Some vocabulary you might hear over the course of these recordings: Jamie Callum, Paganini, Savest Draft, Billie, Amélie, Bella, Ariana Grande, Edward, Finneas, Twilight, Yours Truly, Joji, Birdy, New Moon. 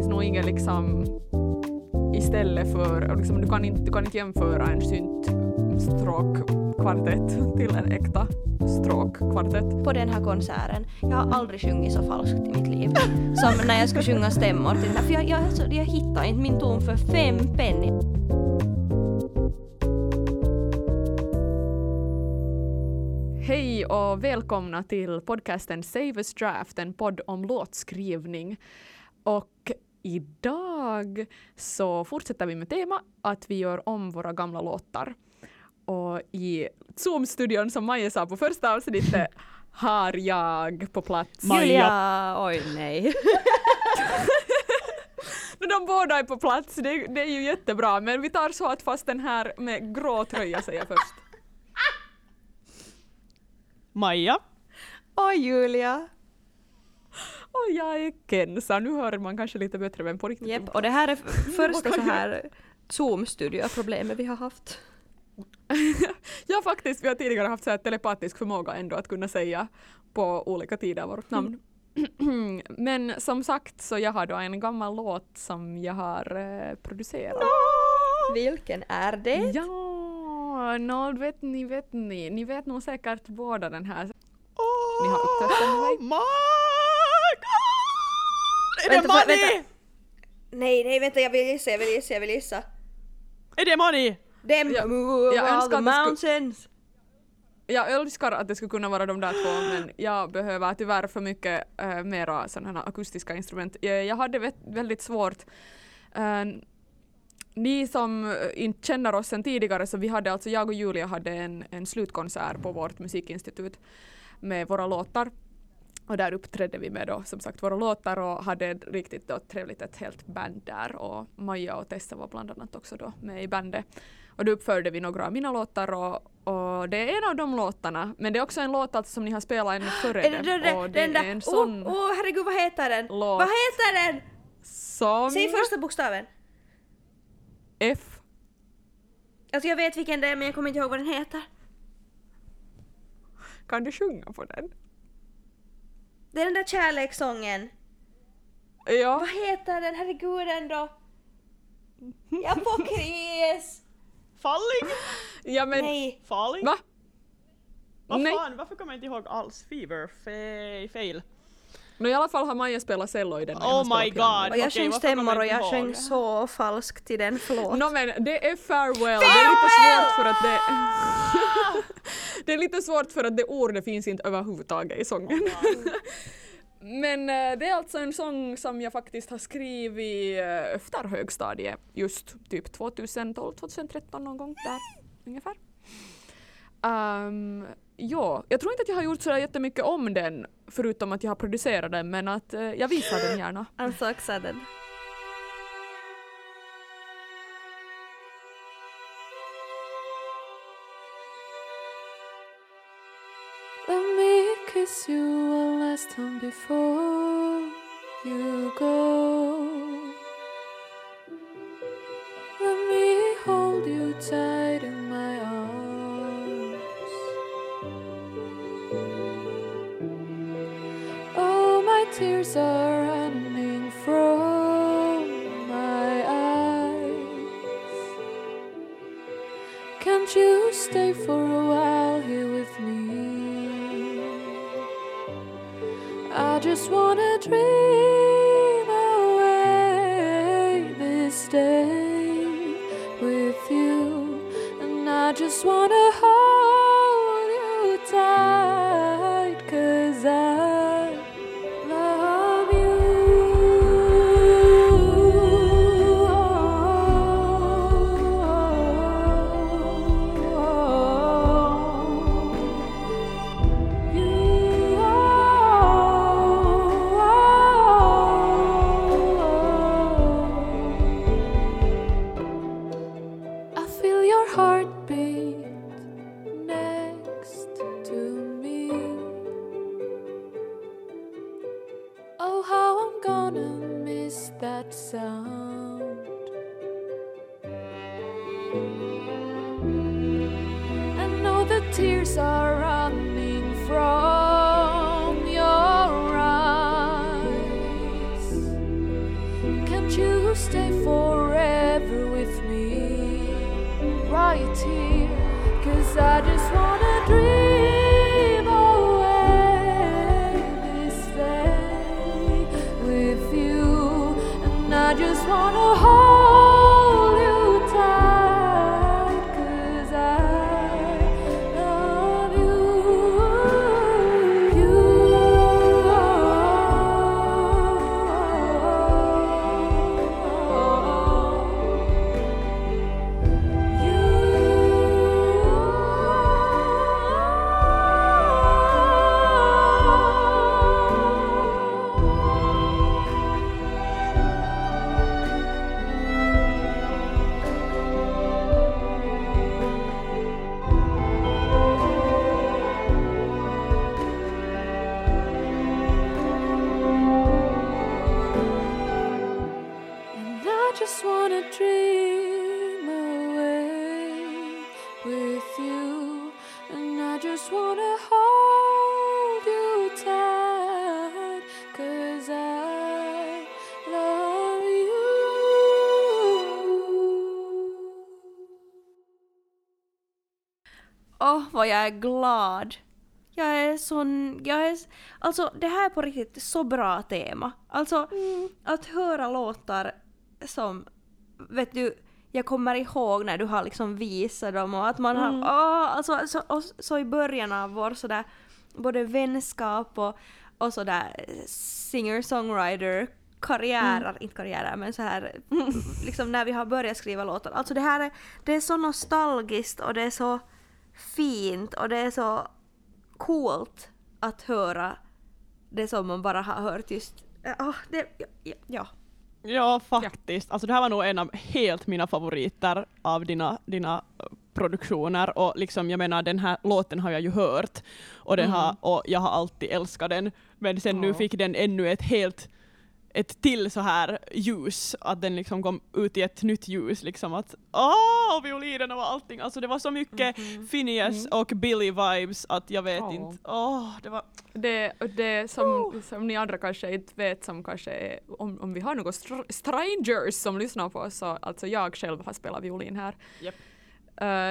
finns nog ingen liksom istället för, liksom, du kan inte jämföra en syntstråkkvartett till en äkta stråkkvartett. På den här konserten, jag har aldrig sjungit så falskt i mitt liv som när jag ska sjunga stämmor till den här, för jag hittar inte min ton för 5 penny. Hej och välkomna till podcasten Savest Draft, en podd om låtskrivning. Och idag så fortsätter vi med tema att vi gör om våra gamla låtar. Och i Zoom-studion som Maja sa på första avsnittet har jag på plats Maja. Julia, oj nej. De båda är på plats, det är ju jättebra. Men vi tar så att fast den här med grå tröja säger först. Maja. Och Julia. Och jag är Kensa. Nu hör man kanske lite bättre vem på riktigt. Yep, och det här är första så här Zoom-studio-problemet vi har haft. Ja, faktiskt. Vi har tidigare haft så här telepatisk förmåga ändå att kunna säga på olika tider vårt namn. Mm. Men som sagt, så jag har då en gammal låt som jag har producerat. No! Vilken är det? Ja. No, vet ni vet nog säkert båda den här. Ni har upptäckt den här. Är det Money? Nej, vänta, jag vill gissa. Är det Money? Jag önskar att det skulle kunna vara de där två, men jag behöver tyvärr för mycket mera sådana här akustiska instrument. Jag hade väldigt svårt. Ni som inte känner oss sen tidigare, så vi hade alltså, jag och Julia hade en slutkonsert på vårt musikinstitut med våra låtar. Och där uppträdde vi med då, som sagt, våra låtar och hade riktigt då trevligt ett helt band där. Och Maja och Tessa var bland annat också då med i bandet. Och då uppförde vi några av mina låtar och det är en av de låtarna. Men det är också en låt alltså, som ni har spelat en före den. Och det är en sån låt. Åh, herregud, vad heter den? Vad heter den? Som... Säg första bokstaven. F. Alltså jag vet vilken det är, men jag kommer inte ihåg vad den heter. Kan du sjunga på den? Det är den där kärlekssången. Ja. Vad heter den? Herregud ändå. Jag får kris. Falling? Ja, men... Nej. Falling? Va? Vad fan? Varför kommer jag inte ihåg alls? Fever? Fail? No, i alla fall har Maja spelat cello i den. Oh my god. Och jag sjöng stämmor och jag sjöng så falskt i den, förlåt. No, men det är farewell. Det är lite svårt för att det... det är lite svårt för att det ordet finns inte överhuvudtaget i sången. Oh, men det är alltså en sång som jag faktiskt har skrivit efter högstadiet. Just typ 2012-2013 någon gång där ungefär. Ja, jag tror inte att jag har gjort så jättemycket om den förutom att jag har producerat den, men att jag visar den gärna. I'm so excited. Let me kiss you one last time before you go. Let me hold you tight in my arms. Tears are running from my eyes. Can't you stay for a while here with me? I just wanna dream away this day with you, and I just wanna hold you tight, 'cause Can't you stay forever with me, right here? 'Cause I just wanna dream away this day with you, and I just wanna hold you tight, 'cause I love you. Åh, vad jag är glad. Alltså det här är på riktigt så bra tema. Alltså att höra låtar som, vet du, jag kommer ihåg när du har liksom visat dem och att man har, alltså i början av vår sådär både vänskap och sådär singer-songwriter karriärer, inte karriärer men så här liksom när vi har börjat skriva låtar. Alltså det här är, det är så nostalgiskt och det är så fint och det är så coolt att höra det som man bara har hört just Ja, faktiskt. Alltså det här var nog en av helt mina favoriter av dina produktioner och liksom jag menar den här låten har jag ju hört och den har och jag har alltid älskat den, men sen nu fick den ännu ett till så här ljus, att den liksom kom ut i ett nytt ljus liksom, att violinen och allting, alltså det var så mycket Finneas och Billie vibes att jag vet inte. Det var det som ni andra kanske inte vet, som kanske är, om vi har några strangers som lyssnar på oss, så alltså jag själv har spelat violin här. Yep.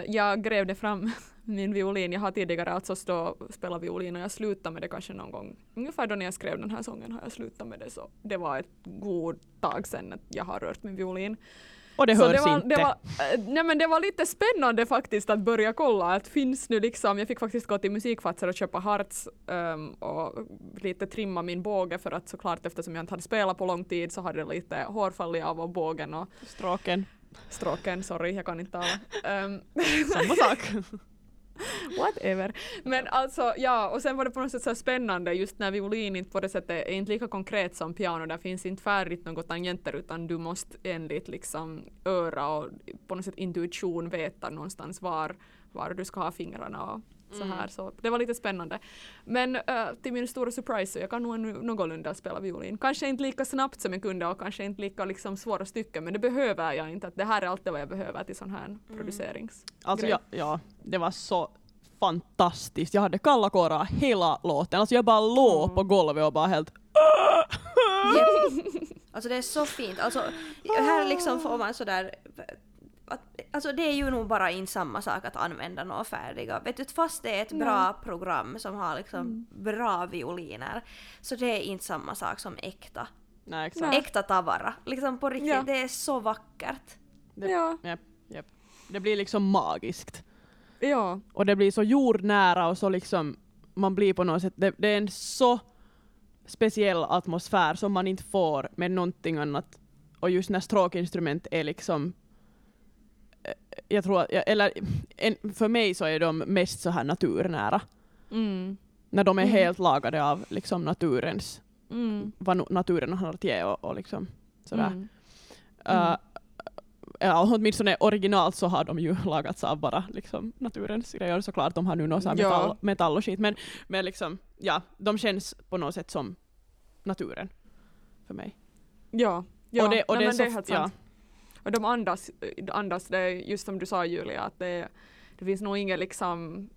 Jag grävde fram min violin. Jag har tidigare alltså spelat violin och jag slutade med det kanske någon gång. Ungefär då när jag skrev den här sången har jag slutat med det. Så det var ett god tag sedan att jag har rört min violin. Och det hörs inte. Nej men det var lite spännande faktiskt att börja kolla. Att finns nu liksom, jag fick faktiskt gå till musikfatser och köpa harts och lite trimma min båge, för att såklart eftersom jag inte hade spelat på lång tid så hade det lite hårfallit av bågen och stråken, sorry, jag kan inte tala. Samma sak. Whatever. Men alltså, ja, och sen var det på något sätt så spännande just när violin inte på det sättet är inte lika konkret som piano. Där finns inte färdigt något tangenter, utan du måste enligt liksom öra och på något sätt intuition veta någonstans var du ska ha fingrarna och så här. Så det var lite spännande. Men till min stora surprise så jag kan nog någorlunda spela violin. Kanske inte lika snabbt som jag kunde och kanske inte lika liksom svåra stycken, men det behöver jag inte. Att det här är alltid vad jag behöver till sån här producerings. Alltså ja, det var så fantastiskt. Jag hade kallakåra hela låten. Alltså jag bara låg på golvet och bara helt... Alltså det är så fint. Alltså här liksom får man sådär... Alltså det är ju nog bara inte samma sak att använda några färdiga. Vet du, fast det är ett bra program som har liksom bra violiner, så det är inte samma sak som äkta. Nej, exakt. Äkta tavara. Liksom på riktigt, det är så vackert. Japp. Det blir liksom magiskt. Ja. Och det blir så jordnära och så liksom, man blir på något sätt, det är en så speciell atmosfär som man inte får med någonting annat. Och just när stråkinstrument är liksom, jag tror för mig så är de mest så här naturnära. När de är helt lagade av liksom naturens vad naturen har att ge och liksom sådär. Åtminstone originalt så har de ju lagats av bara liksom naturens grejer, såklart. De har nu något metall och skit, men liksom, ja, de känns på något sätt som naturen för mig. Ja. Och det är så, det är helt sant. Och de andas det, just som du sa, Julia, att det finns nog inget liksom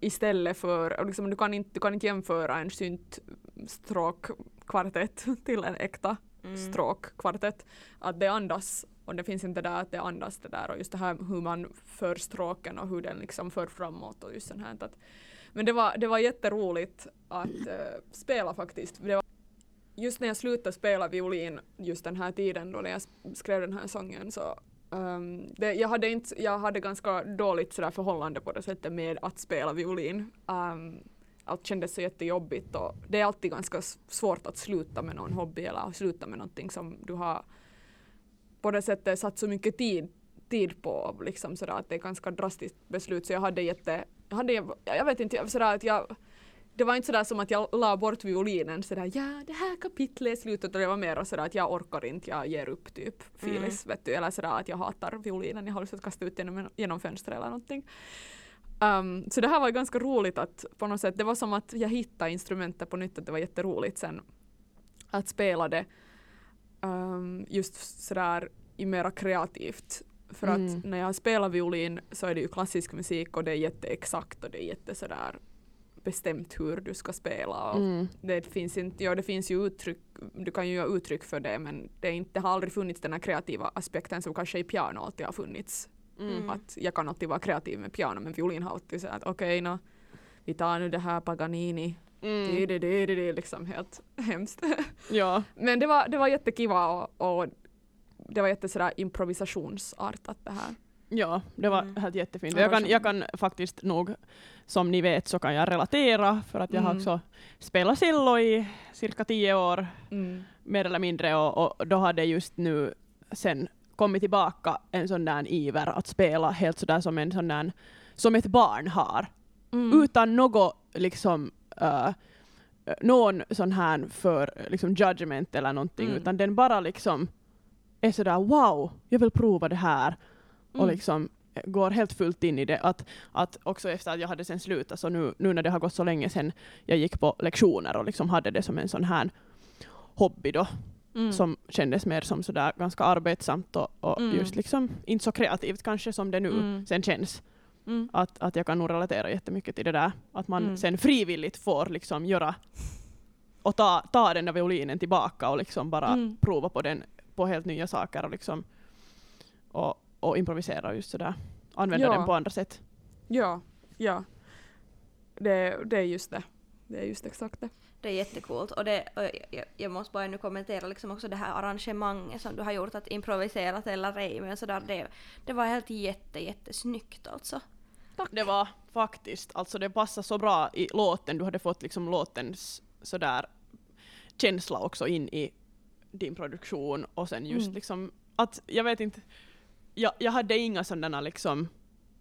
istället för, liksom, du kan inte jämföra en syntstråkkvartett till en äkta stråkkvartett. Att det andas, och det finns inte där att det andas det där. Och just det här hur man för stråken och hur den liksom för framåt och just sånt här. Men det var jätteroligt att spela faktiskt. Det var just när jag slutade spela violin just den här tiden då när jag skrev den här sången så jag hade ganska dåligt sådär förhållande på det sättet med att spela violin. Allt kändes så jättejobbigt och det är alltid ganska svårt att sluta med någon hobby eller sluta med någonting som du har på det sättet satt så mycket tid på liksom sådär att det är ganska drastiskt beslut så det var inte sådär som att jag la bort violinen sådär, ja det här kapitlet är slutet och det var mer sådär att jag orkar inte, jag ger upp typ filis, vet du, eller sådär att jag hatar violinen, jag har lust att kasta ut genom fönstret eller någonting. Så det här var ganska roligt att på något sätt, det var som att jag hittade instrumentet på nytt, att det var jätteroligt sen att spela det just sådär i mera kreativt. För att när jag spelar violin så är det ju klassisk musik och det är jätteexakt och det är jätte sådär bestämt hur du ska spela. Och det finns ju uttryck, du kan ju göra uttryck för det men det har aldrig funnits den här kreativa aspekten som kanske i piano alltid har funnits. Att jag kan alltid vara kreativ med piano men violin har alltid så att okej, vi tar nu det här Paganini. Det är liksom helt hemskt. Ja. Men det var jättekiva och det var jätte sådär improvisationsartat det här. Ja, det var helt jättefint. Jag kan faktiskt nog, som ni vet, så kan jag relatera för att jag har också spelat cello i cirka 10 år, mer eller mindre. Och då hade just nu sen kommit tillbaka en sån där iver att spela helt sådär som en sån där, som ett barn har. Utan något liksom... någon sån här för liksom judgment eller någonting, utan den bara liksom är sådär, wow, jag vill prova det här. Och liksom går helt fullt in i det. Att också efter att jag hade sen slutat, så nu när det har gått så länge sen jag gick på lektioner och liksom hade det som en sån här hobby då. Som kändes mer som sådär ganska arbetsamt och just liksom inte så kreativt kanske som det nu sen känns. Att jag kan nog relatera jättemycket till det där. Att man sen frivilligt får liksom göra och ta den där violinen tillbaka och liksom bara prova på den på helt nya saker och liksom och improvisera just sådär. Använda den på andra sätt. Ja. Det är just det. Det är just exakt det. Det är jättekult och jag måste bara nu kommentera liksom också det här arrangemanget som du har gjort att improvisera eller rejmen och sådär. Det var helt jättesnyggt alltså. Tack. Det var faktiskt, alltså det passar så bra i låten. Du hade fått liksom låtens sådär känsla också in i din produktion och sen just liksom att jag vet inte, jag hade inga sådana liksom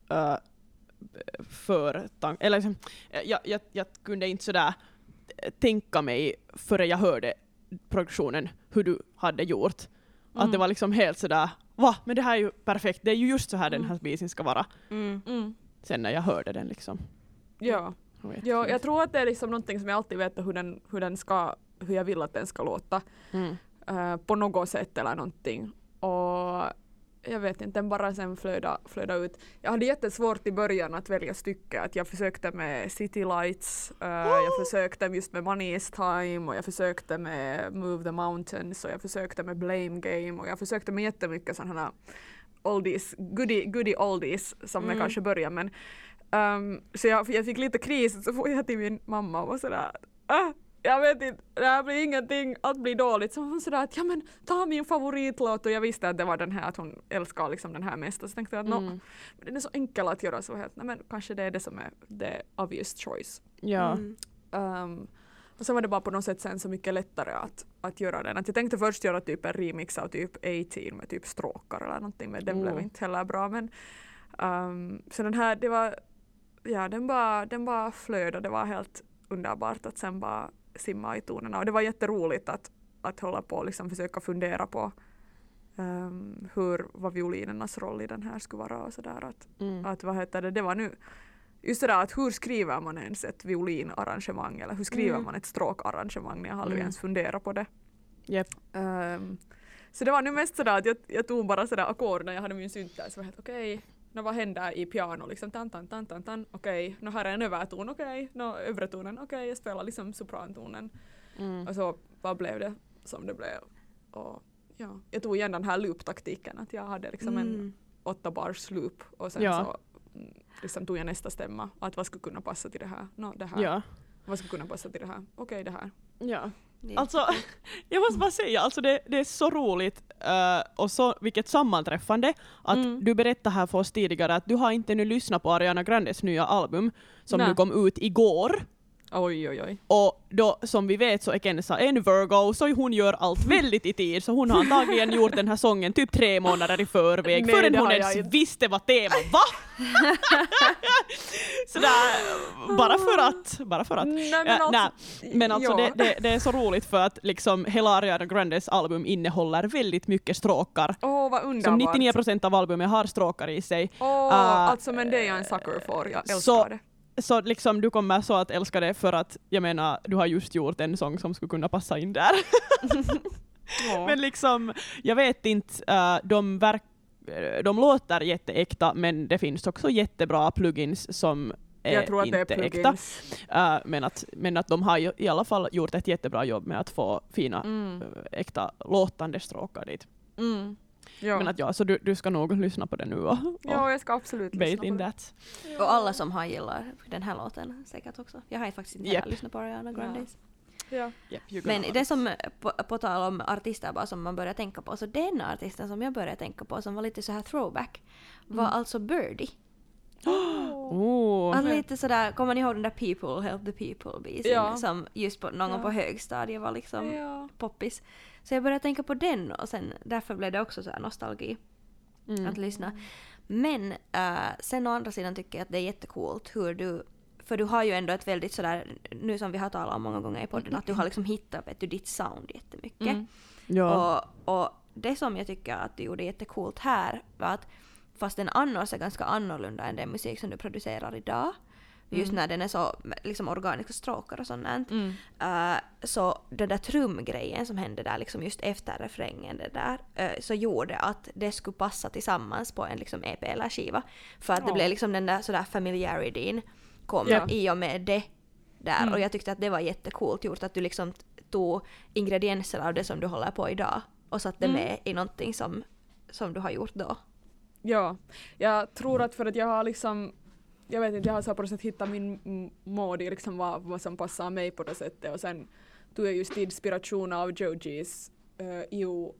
eller liksom, jag kunde inte sådär tänka mig före jag hörde produktionen hur du hade gjort. Att det var liksom helt sådär, va? Men det här är ju perfekt. Det är ju just så här den här biten ska vara. Sen när jag hörde den liksom. Ja. Jag tror att det är liksom någonting som jag alltid vet hur jag vill att den ska låta. På något sätt eller någonting. Och jag vet inte, den bara sen flöda ut. Jag hade jättesvårt i början att välja stycke. Att jag försökte med City Lights, jag försökte just med Money is Time och jag försökte med Move the Mountains och jag försökte med Blame Game och jag försökte med jättemycket sådana oldies, goodie oldies som jag kanske börjar med. Så jag fick lite kris så får jag till min mamma och var sådär jag vet inte, det här blir ingenting, allt blir dåligt. Så hon sådär att, ja men ta min favoritlåt och jag visste att det var den här, att hon älskar liksom den här mest. Så tänkte jag att men den är så enkel att göra så helt, nej men kanske det är det som är the obvious choice. Ja. Och så var det bara på något sätt sen så mycket lättare att göra den. Att jag tänkte först göra typ en remix av typ 18 med typ stråkar eller någonting, men den blev inte heller bra. Men så den här, det var, ja den bara flöd och det var helt underbart att sen bara simma i tonerna. Och det var jätteroligt att hålla på och liksom försöka fundera på vad violinernas roll i den här skulle vara och sådär. Att vad heter det var nu just sådär att hur skriver man ens ett violinarrangemang eller hur skriver man ett stråkarrangemang när jag aldrig ens funderar på det. Yep. Så det var nu mest sådär att jag tog bara sådär ackord när jag hade min synt där så var helt okej. No, vad händer i piano? Liksom, tan. Okej. No, här är en överton. Okej. No, övre tonen. Okej. Jag spelar liksom soprantonen. Och så vad blev det som det blev. Och ja, jag tog igen den här loop-taktiken att jag hade liksom en 8 bars loop och sen så liksom tog jag nästa stämma att vad skulle kunna passa till det här? Det här. Ja. Vad skulle kunna passa till det här? Okej, det här. Ja. Alltså, jag måste bara säga, alltså det är så roligt och så vilket sammanträffande att du berättade här för oss tidigare att du har inte nu lyssnat på Ariana Grandes nya album som nu kom ut igår. Oj, oj, oj. Och då, som vi vet så är Kensa en Virgo, så hon gör allt väldigt i tid. Så hon har antagligen gjort den här sången typ 3 månader i förväg. Nej, förrän hon ens visste vad tema var. Sådär, bara för att. Men alltså det är så roligt för att liksom hela Ariana Grandes album innehåller väldigt mycket stråkar. Åh, vad underbart. Som 99% av albumet har stråkar i sig. Alltså men det är jag en sucker för, jag älskar så, det. Så liksom du kommer så att älska det för att jag menar du har just gjort en sång som skulle kunna passa in där. Men liksom jag vet inte de låter jätteäkta men det finns också jättebra plugins som jag tror att inte det är äkta. Men att de har i alla fall gjort ett jättebra jobb med att få fina äkta låtande stråkar dit. Mm. Ja. Men att så du ska nog lyssna på det nu och ja, jag ska absolut lyssna på that. Ja. Och alla som har gillar den här låten säkert också. Jag har ju faktiskt inte lyssnat på Ariana Grande. Ja. Yep, men det som på tal om artister bara som man börjar tänka på, så den artisten som jag började tänka på som var lite så här throwback var alltså Birdy. Oh. Lite sådär, kommer ni ihåg den där People Help the People-bisen som just på, någon gång på högstadiet var liksom poppis. Så jag började tänka på den och sen därför blev det också så här nostalgi att lyssna. Men sen å andra sidan tycker jag att det är jättekult hur du, för du har ju ändå ett väldigt sådär, nu som vi har talat om många gånger i podden, att du har liksom hittat ditt sound jättemycket. Mm. Ja. Och det som jag tycker att du gjorde jättekult här var att fast den annars är ganska annorlunda än den musik som du producerar idag. Just när den är så liksom, organiska stråkar och sånt. Så den där trumgrejen som hände där liksom, just efter refrängen det där, så gjorde att det skulle passa tillsammans på en liksom, EP eller skiva. För att det blev liksom, den där, så där familiarityn kom i och med det där. Och jag tyckte att det var jättekult gjort att du liksom, tog ingredienser av det som du håller på idag och satte med i någonting som du har gjort då. Ja, jag tror att för att jag har liksom, jag vet inte, jag har så på något sätt hittat min mod i liksom vad som passar mig på det sättet och sen tog jag just inspiration av Jojis EW,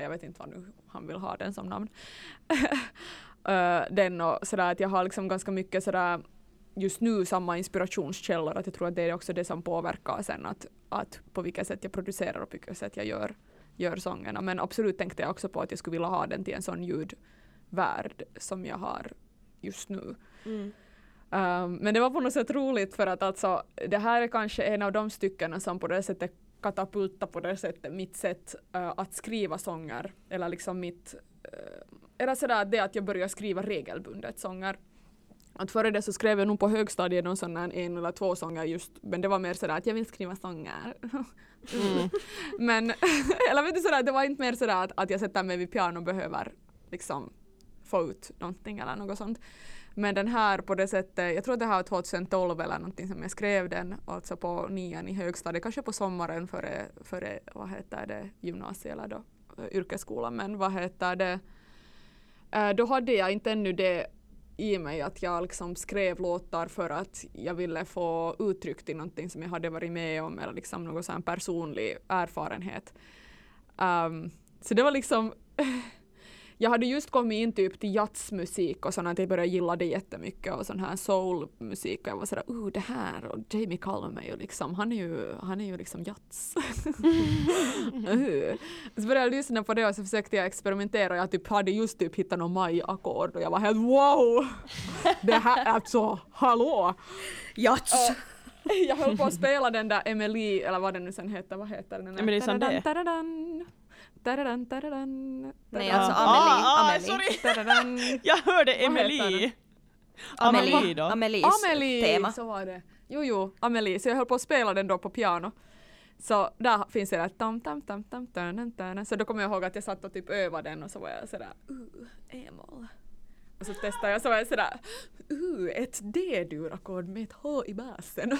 jag vet inte vad nu han vill ha den som namn. Den och sådär att jag har liksom ganska mycket sådär just nu samma inspirationskällor att jag tror att det är också det som påverkar sen att på vilka sätt jag producerar och på vilka sätt jag gör sångerna. Men absolut tänkte jag också på att jag skulle vilja ha den till en sån ljudvärld som jag har just nu. Men det var på något sätt roligt för att alltså, det här är kanske en av de stycken som på det sättet katapultar på det sättet mitt sätt att skriva sånger eller liksom mitt eller sådär det att jag börjar skriva regelbundet sånger. Att före det så skrev jag nog på högstadiet någon sån här 1 eller 2 sånger just, men det var mer sådär att jag vill skriva sånger. Men, eller vet du sådär, det var inte mer sådär att jag sätter mig vid piano och behöver liksom få ut någonting eller något sånt. Men den här på det sättet, jag tror det här var 2012 eller någonting som jag skrev den, alltså på 9:an i högstadiet, kanske på sommaren före vad heter det, gymnasiet eller då, yrkesskolan, men vad heter det, då hade jag inte ännu det i mig att jag liksom skrev låtar för att jag ville få uttryckt i någonting som jag hade varit med om eller liksom någon sån personlig erfarenhet. Så det var liksom jag hade just kommit in typ till jazzmusik och sånt att jag började gilla det jättemycket och sån här soulmusik och jag var sådär, det här och Jamie Callum är ju liksom, han är ju liksom jazz. Så började jag lyssna på det och så försökte jag experimentera och jag typ hade just typ hittat någon maj-akkord och jag var helt wow! Det här, alltså, hallå! Jazz! Jag höll på att spela den där Amélie, eller vad den nu sen heter, vad heter den? Amélie Sandé. Taradan. Nej, alltså Amélie. Jag hörde Amélie. Amélie då. Amélie tema. Så var det. Jo, Amélie. Så jag höll på att spela den då på piano. Så där finns det där tam tam tam. Så då kommer jag ihåg att jag satt och typ övade den och så var jag sådär E-moll. Och så testade jag så var jag sådär ett D-dur-ackord med ett H i basen.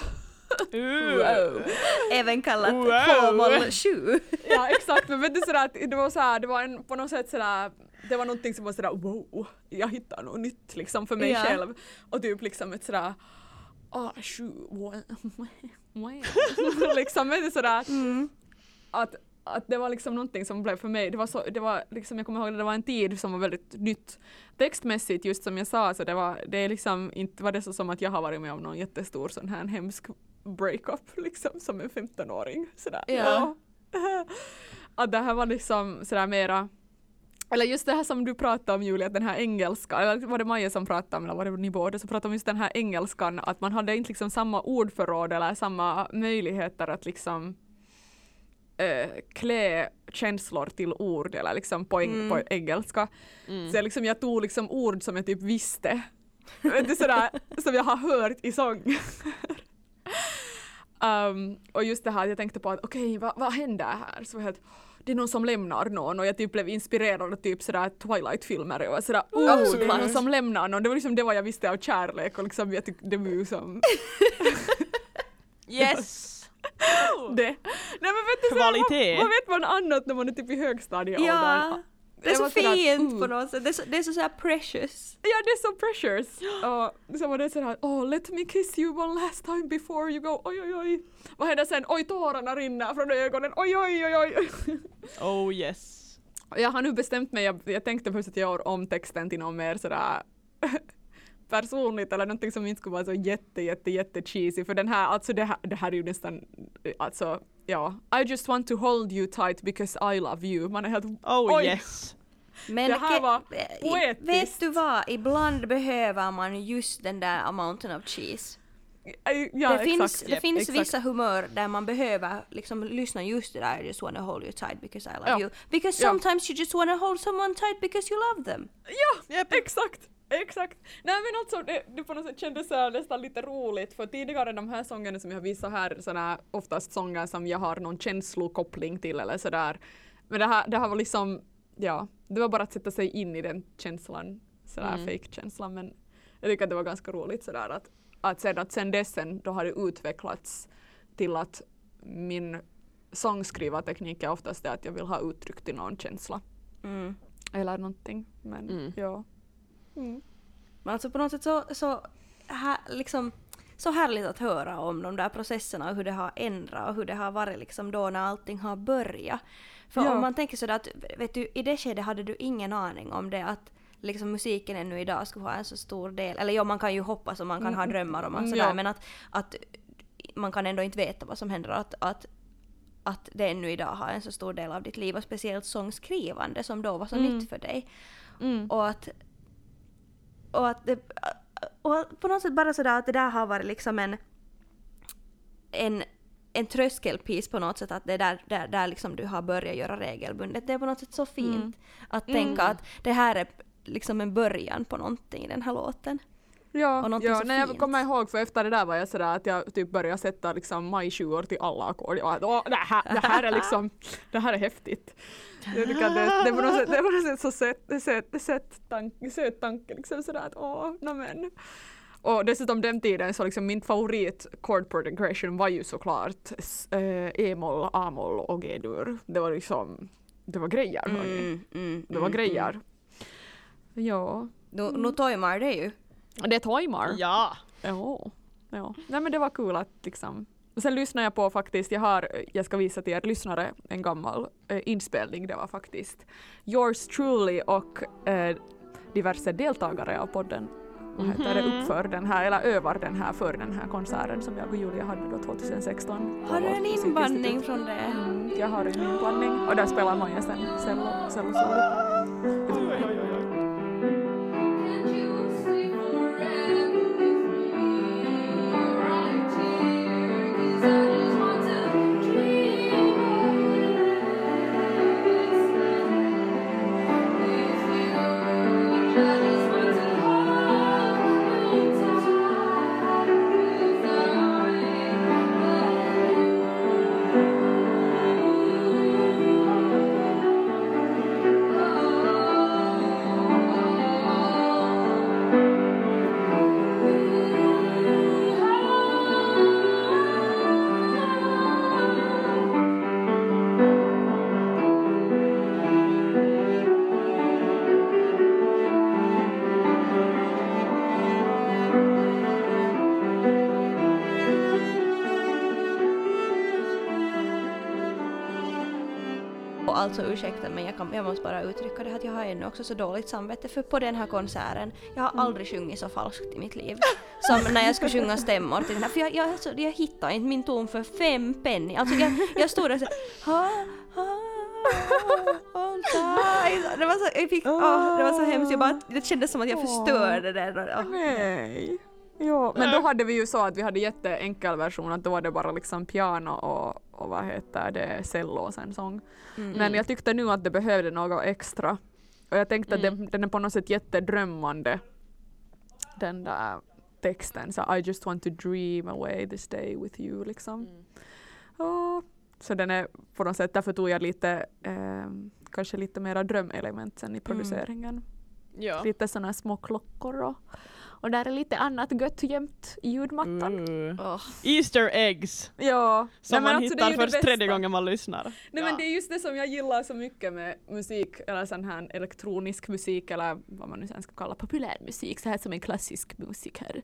Wow. Även kallat formal shoe. Ja, exakt. Men det, sådär, det var så här, det var en, på något sätt sådär, det var någonting som var sådär, wow, jag hittar något nytt liksom för mig själv. Och typ liksom ett sådär, liksom det sådär, att det var liksom någonting som blev för mig, det var liksom, jag kommer ihåg det var en tid som var väldigt nytt textmässigt, just som jag sa, så det är liksom inte var det så som att jag har varit med om någon jättestor sån här hemsk breakup liksom som en 15-åring sådär. Ja. Att det här var liksom sådär mera, eller just det här som du pratade om, Julia, den här engelskan, eller var det Maja som pratade om, eller var det ni båda som pratade om just den här engelskan, att man hade inte liksom samma ordförråd eller samma möjligheter att liksom klä känslor till ord eller liksom på engelska. Mm. Så liksom, jag tog liksom ord som jag typ visste. Det sådär, som jag har hört i sång. Och just det här, jag tänkte på att okej, vad händer här? Så jag, det är någon som lämnar någon, och jag typ blev inspirerad av typ sådär Twilight-filmer och sådär, så det är någon som lämnar någon. Det var liksom det vad jag visste av kärlek, och liksom jag tyckte det var som yes! Det. Nej, men vet du, kvalitet. Man vet man annat när man är typ i högstadieåldern. Ja, det är så fint på något sätt. Det är så såhär precious. Ja, det är så precious. Och så var det såhär, let me kiss you one last time before you go. Oj, oj, oj. Vad händer sen? Oj, tårarna rinner från ögonen. Oj, oj, oj, oj. Oh, yes. Jag har nu bestämt mig. Jag tänkte först att jag gör om texten till någon mer sådär personligt eller någonting som inte skulle vara så jätte cheesy, för den här, alltså det här är ju nästan, alltså ja, I just want to hold you tight because I love you, man är helt yes. Men det här var poetiskt. Vet du vad, ibland behöver man just den där amounten of cheese. Ja, det finns vissa humör där man behöver liksom lyssna just det där, I just want to hold you tight because I love you, because sometimes you just want to hold someone tight because you love them. Ja, exakt. Nej, men alltså det på något sätt kändes nästan lite roligt, för tidigare de här sångerna som jag har visat här, sådana oftast sånger som jag har någon känslokoppling till eller sådär. Men det här var liksom, ja, det var bara att sätta sig in i den känslan, sådär fake-känslan, men jag tycker att det var ganska roligt sådär att sen dessen då har det utvecklats till att min sångskrivarteknik är oftast det att jag vill ha uttryck till någon känsla. Eller någonting, men ja. Men alltså på något sätt så här, liksom, så härligt att höra om de där processerna och hur det har ändrat och hur det har varit liksom då när allting har börjat. För om man tänker sådär att, vet du, i det skedet hade du ingen aning om det, att liksom musiken ännu idag skulle ha en så stor del, eller ja, man kan ju hoppas och man kan ha drömmar om och sådär, men att man kan ändå inte veta vad som händer, att det ännu idag har en så stor del av ditt liv, och speciellt sångskrivande som då var så nytt för dig. Och på något sätt bara sådär att det där har varit liksom en tröskelpis på något sätt, att det där liksom du har börjat göra regelbundet. Det är på något sätt så fint att tänka att det här är liksom en början på någonting i den här låten. Ja, när jag kommer ihåg, för efter det där var jag sådär att jag typ började sätta liksom majtjuor till alla ackord. Det här är liksom, det här är häftigt. Jag tycker att det var något så söt tanke liksom sådär att nämen. Och dessutom den tiden så liksom min favorit chord progression var ju såklart E-moll, A-moll och G-dur. Det var liksom, det var grejer. Det var grejer. Ja. Nu tojmar det ju. Det tajmar. Ja. Ja. Nej, men det var kul att liksom. Och sen lyssnar jag på faktiskt, jag ska visa till er lyssnare en gammal inspelning. Det var faktiskt Yours Truly och diverse deltagare av podden. Mm-hmm. Uppför den här, eller övar den här för den här konserten som jag och Julia hade då 2016. Har du en inbandning från det? Jag har en inbandning och där spelar Maja sen cello. alltså ursäkta, men jag måste bara uttrycka det att jag har ännu också så dåligt samvete för på den här konserten. Jag har aldrig sjungit så falskt i mitt liv som när jag ska sjunga stämmor till den här. För jag hittar inte min ton för 5 penny. Alltså jag stod där så det var så hemskt. Jag bara, det kändes som att jag förstörde den. Nej. Ja, men då hade vi ju så att vi hade jätteenkel version, att då var det bara liksom piano och vad heter det, cello och sen sång. Mm. Men jag tyckte nu att det behövde något extra. Och jag tänkte att den är på något sätt jättedrömmande. Den där texten, så I just want to dream away this day with you liksom. Och, så den är på något sätt, därför tog jag lite, kanske lite mera drömelement sen i produceringen. Ja. Lite sådana små klockor och där är lite annat gött jämt i ljudmattan. Easter eggs! Ja. Som man hittar alltså först tredje gången man lyssnar. Nej, men det är just det som jag gillar så mycket med musik, eller sån här elektronisk musik, eller vad man nu sen ska kalla populärmusik, så här som en klassisk musik här.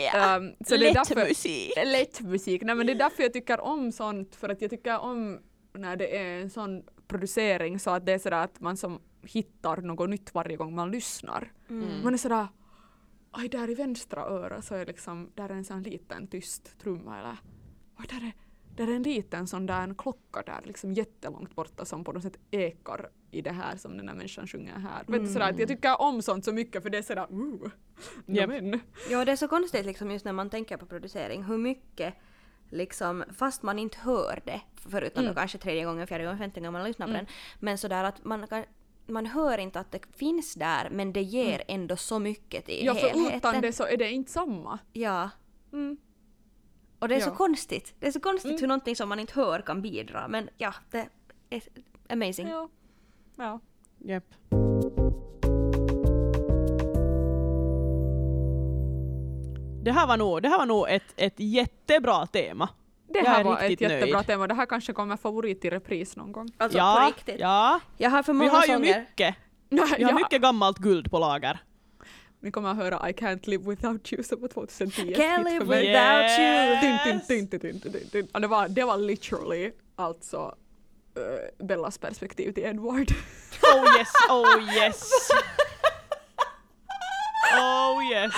Yeah. Så lätt musik. Lätt musik. Nej, men det är därför jag tycker om sånt, för att jag tycker om när det är en sån producering så att det är sådär att man som hittar något nytt varje gång man lyssnar. Man är sådär, aj, där i vänstra öra så är liksom, där är en sån liten tyst trumma, eller där är en liten sån där en klocka där liksom jättelångt borta som på något sätt ekar i det här som den här människan sjunger här. Vet du, sådär, att jag tycker om sånt så mycket för det är sådär, Ja, det är så konstigt liksom just när man tänker på producering, hur mycket liksom, fast man inte hör det förutom då kanske tredje gången, fjärde gången, femte gången man lyssnar på den, men sådär att man hör inte att det finns där, men det ger ändå så mycket i helheten. Ja, för utan det så är det inte samma. Ja. Och det är så konstigt. Det är så konstigt hur någonting som man inte hör kan bidra. Men ja, det är amazing. Ja. Ja. Yep. Det här var nog ett jättebra tema. Det här var ett jättebra tema. Det här kanske kommer favorit i repris någon gång. Alltså på riktigt. Ja. Jag har för många sånger. Vi har ju mycket. Vi har mycket gammalt guld på lager. Vi kommer att höra I can't live without you som var 2010. Can't live without you. Det var literally alltså Bellas perspektiv till Edward. Oh yes, oh yes. Oh yes.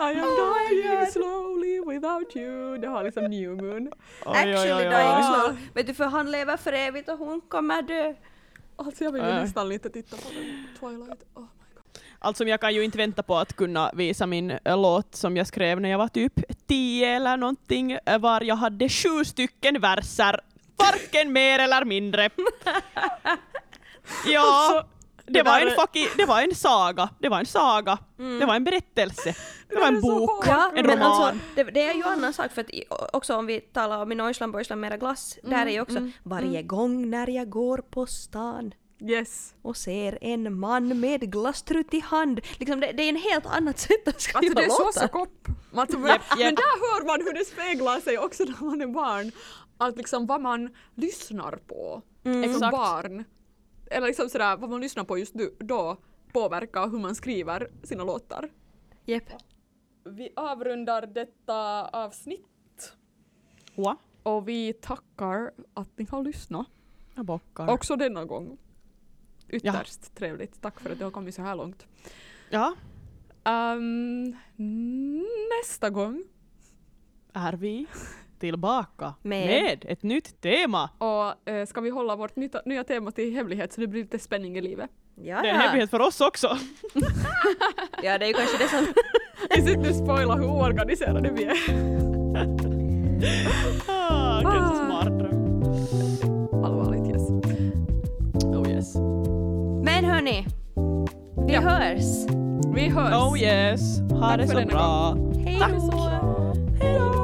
I am dying slowly without you. Det har liksom New Moon. Actually dying slow. Vet du, för han lever för evigt och hon kommer dö. Alltså jag vill nästan lite titta på den. Twilight. Oh my god. Alltså jag kan ju inte vänta på att kunna visa min låt som jag skrev när jag var typ 10 eller någonting. Var jag hade 7 verser. Varken mer eller mindre. Ja. Det var en saga. Det var en saga. Det var en berättelse. Det var en bok. Ja, en roman. Alltså, det är ju annan sak. För att också om vi talar om min Oisland mera glass. Där är ju också varje gång när jag går på stan. Yes. Och ser en man med glasstrut i hand. Liksom det är en helt annat sätt att skriva låtar. Alltså det är så kopp. Men där hör man hur det speglar sig också när man är barn. Att liksom vad man lyssnar på som barn. Eller liksom sådär, vad man lyssnar på just då påverkar hur man skriver sina låtar. Yep. Vi avrundar detta avsnitt. Wow. Och vi tackar att ni har lyssnat. Jag bockar. Också denna gång. Ytterst trevligt. Tack för att du har kommit så här långt. Ja. Nästa gång är vi tillbaka med ett nytt tema. Och ska vi hålla vårt nya tema till hemlighet så det blir lite spänning i livet. Ja. Det är en hemlighet för oss också. Ja, det är ju kanske det som... Vi sitter och spoilar hur oorganiserade vi är. Kanske smartare. Allvarligt, yes. Oh yes. Men hörni, vi hörs. Vi hörs. Oh yes. Ha det så bra. Hej då.